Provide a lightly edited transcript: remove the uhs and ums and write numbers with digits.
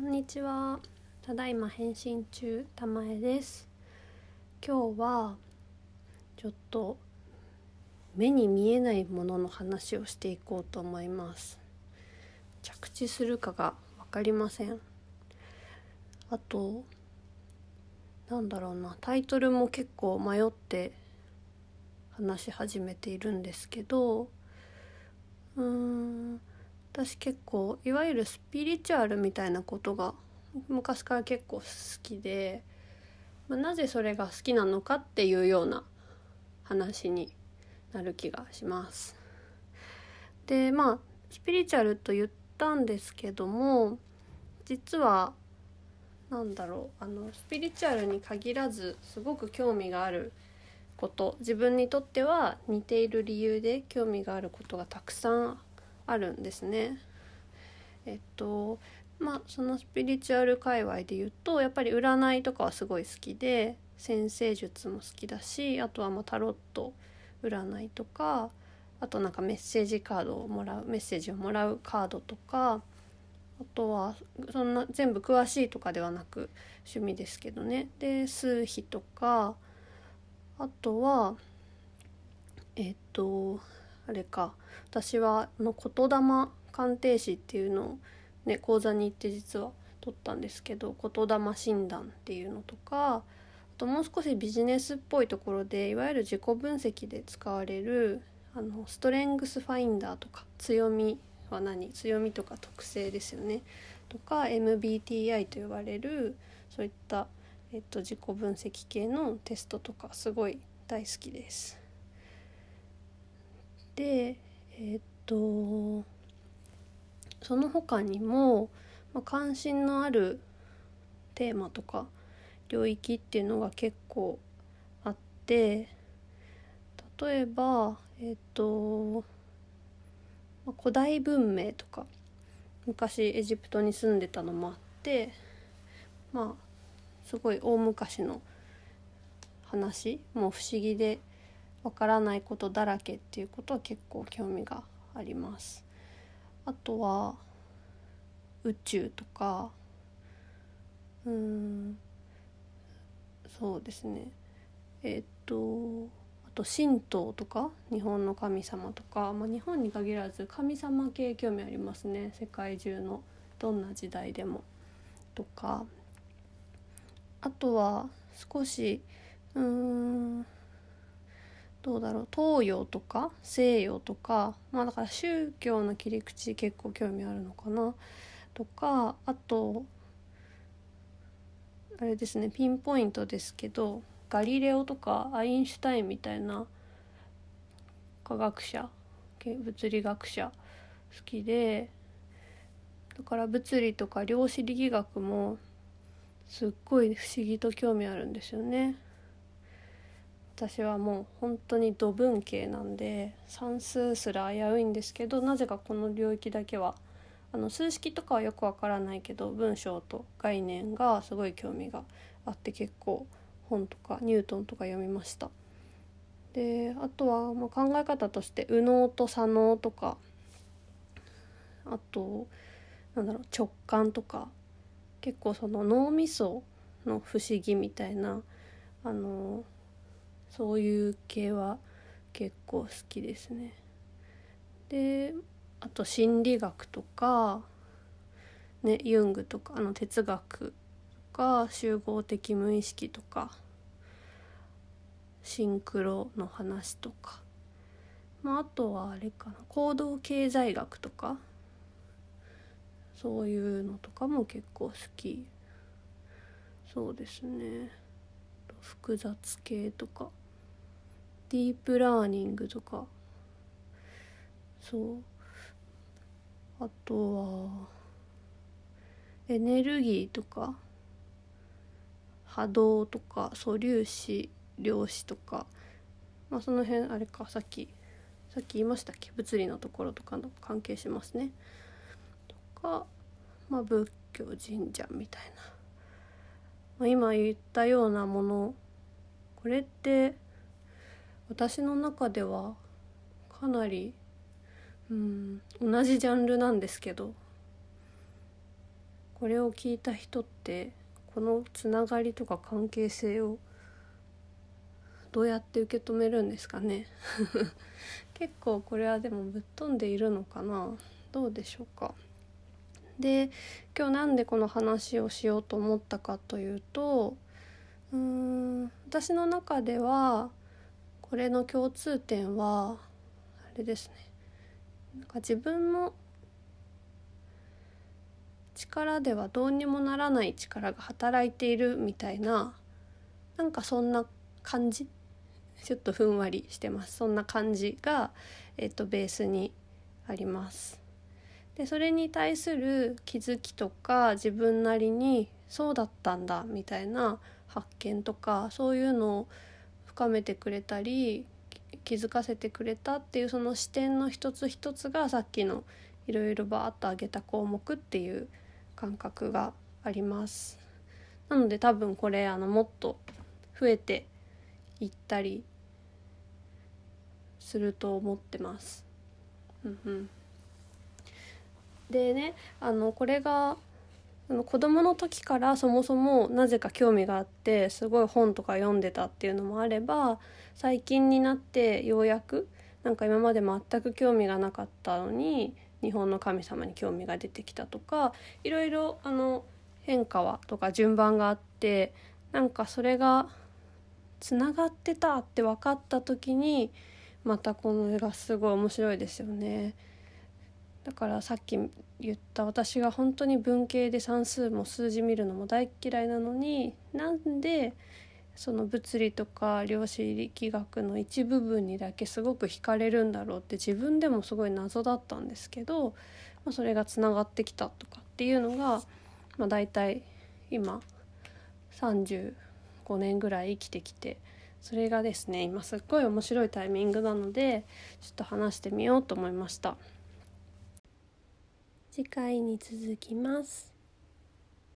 こんにちは。ただいま返信中、たまえです。今日はちょっと目に見えないものの話をしていこうと思います。着地するかが分かりません。あとタイトルも結構迷って話し始めているんですけど、私結構いわゆるスピリチュアルみたいなことが昔から結構好きで、なぜそれが好きなのかっていうような話になる気がします。で、スピリチュアルと言ったんですけども、実はスピリチュアルに限らずすごく興味があること、自分にとっては似ている理由で興味があることがたくさんあるんですね。そのスピリチュアル界隈でいうとやっぱり占いとかはすごい好きで、占星術も好きだし、あとはタロット占いとか、あとメッセージカードをもらう、メッセージをもらうカードとか、あとはそんな全部詳しいとかではなく趣味ですけどね。で、数秘とか、あとは私は言霊鑑定士っていうのを講座に行って実は取ったんですけど、言霊診断っていうのとか、あともう少しビジネスっぽいところでいわゆる自己分析で使われるストレングスファインダーとか、強みは何、強みとか特性ですよねとか、 MBTI と呼ばれるそういった、自己分析系のテストとかすごい大好きです。で、その他にも、関心のあるテーマとか領域っていうのが結構あって、例えば、古代文明とか、昔エジプトに住んでたのもあって、すごい大昔の話、もう不思議でわからないことだらけっていうことは結構興味があります。あとは宇宙とか、そうですね。あと神道とか、日本の神様とか、日本に限らず神様系興味ありますね。世界中のどんな時代でもとか、あとは少し東洋とか西洋とか、だから宗教の切り口結構興味あるのかなとか、あとあれですね、ピンポイントですけど、ガリレオとかアインシュタインみたいな科学者、物理学者好きで、だから物理とか量子力学もすっごい不思議と興味あるんですよね。私はもう本当に土文系なんで算数すら危ういんですけど、なぜかこの領域だけは数式とかはよくわからないけど、文章と概念がすごい興味があって、結構本とかニュートンとか読みました。で、あとは考え方として右脳と左脳とか、あと直感とか、結構その脳みその不思議みたいなそういう系は結構好きですね。で、あと心理学とか、ユングとか哲学とか、集合的無意識とか、シンクロの話とか、あとは行動経済学とか、そういうのとかも結構好き。そうですね。複雑系とかディープラーニングとか、あとはエネルギーとか波動とか素粒子量子とか、その辺さっき言いましたっけ、物理のところとかの関係しますねとか、仏教神社みたいな、今言ったようなもの、これって私の中ではかなり同じジャンルなんですけど、これを聞いた人ってこのつながりとか関係性をどうやって受け止めるんですかね結構これはでもぶっ飛んでいるのかな、どうでしょうか。で、今日なんでこの話をしようと思ったかというと、私の中ではこれの共通点はあれですね、なんか自分の力ではどうにもならない力が働いているみたいな、なんかそんな感じ、ちょっとふんわりしてます。そんな感じが、ベースにあります。で、それに対する気づきとか、自分なりにそうだったんだみたいな発見とか、そういうのを深めてくれたり気づかせてくれたっていう、その視点の一つ一つがさっきのいろいろバーッと上げた項目っていう感覚があります。なので多分これもっと増えて行ったりすると思ってます。でね、これが子供の時からそもそもなぜか興味があって、すごい本とか読んでたっていうのもあれば、最近になってようやく、なんか今まで全く興味がなかったのに日本の神様に興味が出てきたとか、いろいろ変化はとか順番があって、なんかそれがつながってたって分かった時に、またこの絵がすごい面白いですよね。だからさっき言った、私が本当に文系で算数も数字見るのも大嫌いなのに、なんでその物理とか量子力学の一部分にだけすごく惹かれるんだろうって自分でもすごい謎だったんですけど、それがつながってきたとかっていうのが、だいたい今35年ぐらい生きてきて、それがですね、今すっごい面白いタイミングなのでちょっと話してみようと思いました。次回に続きます。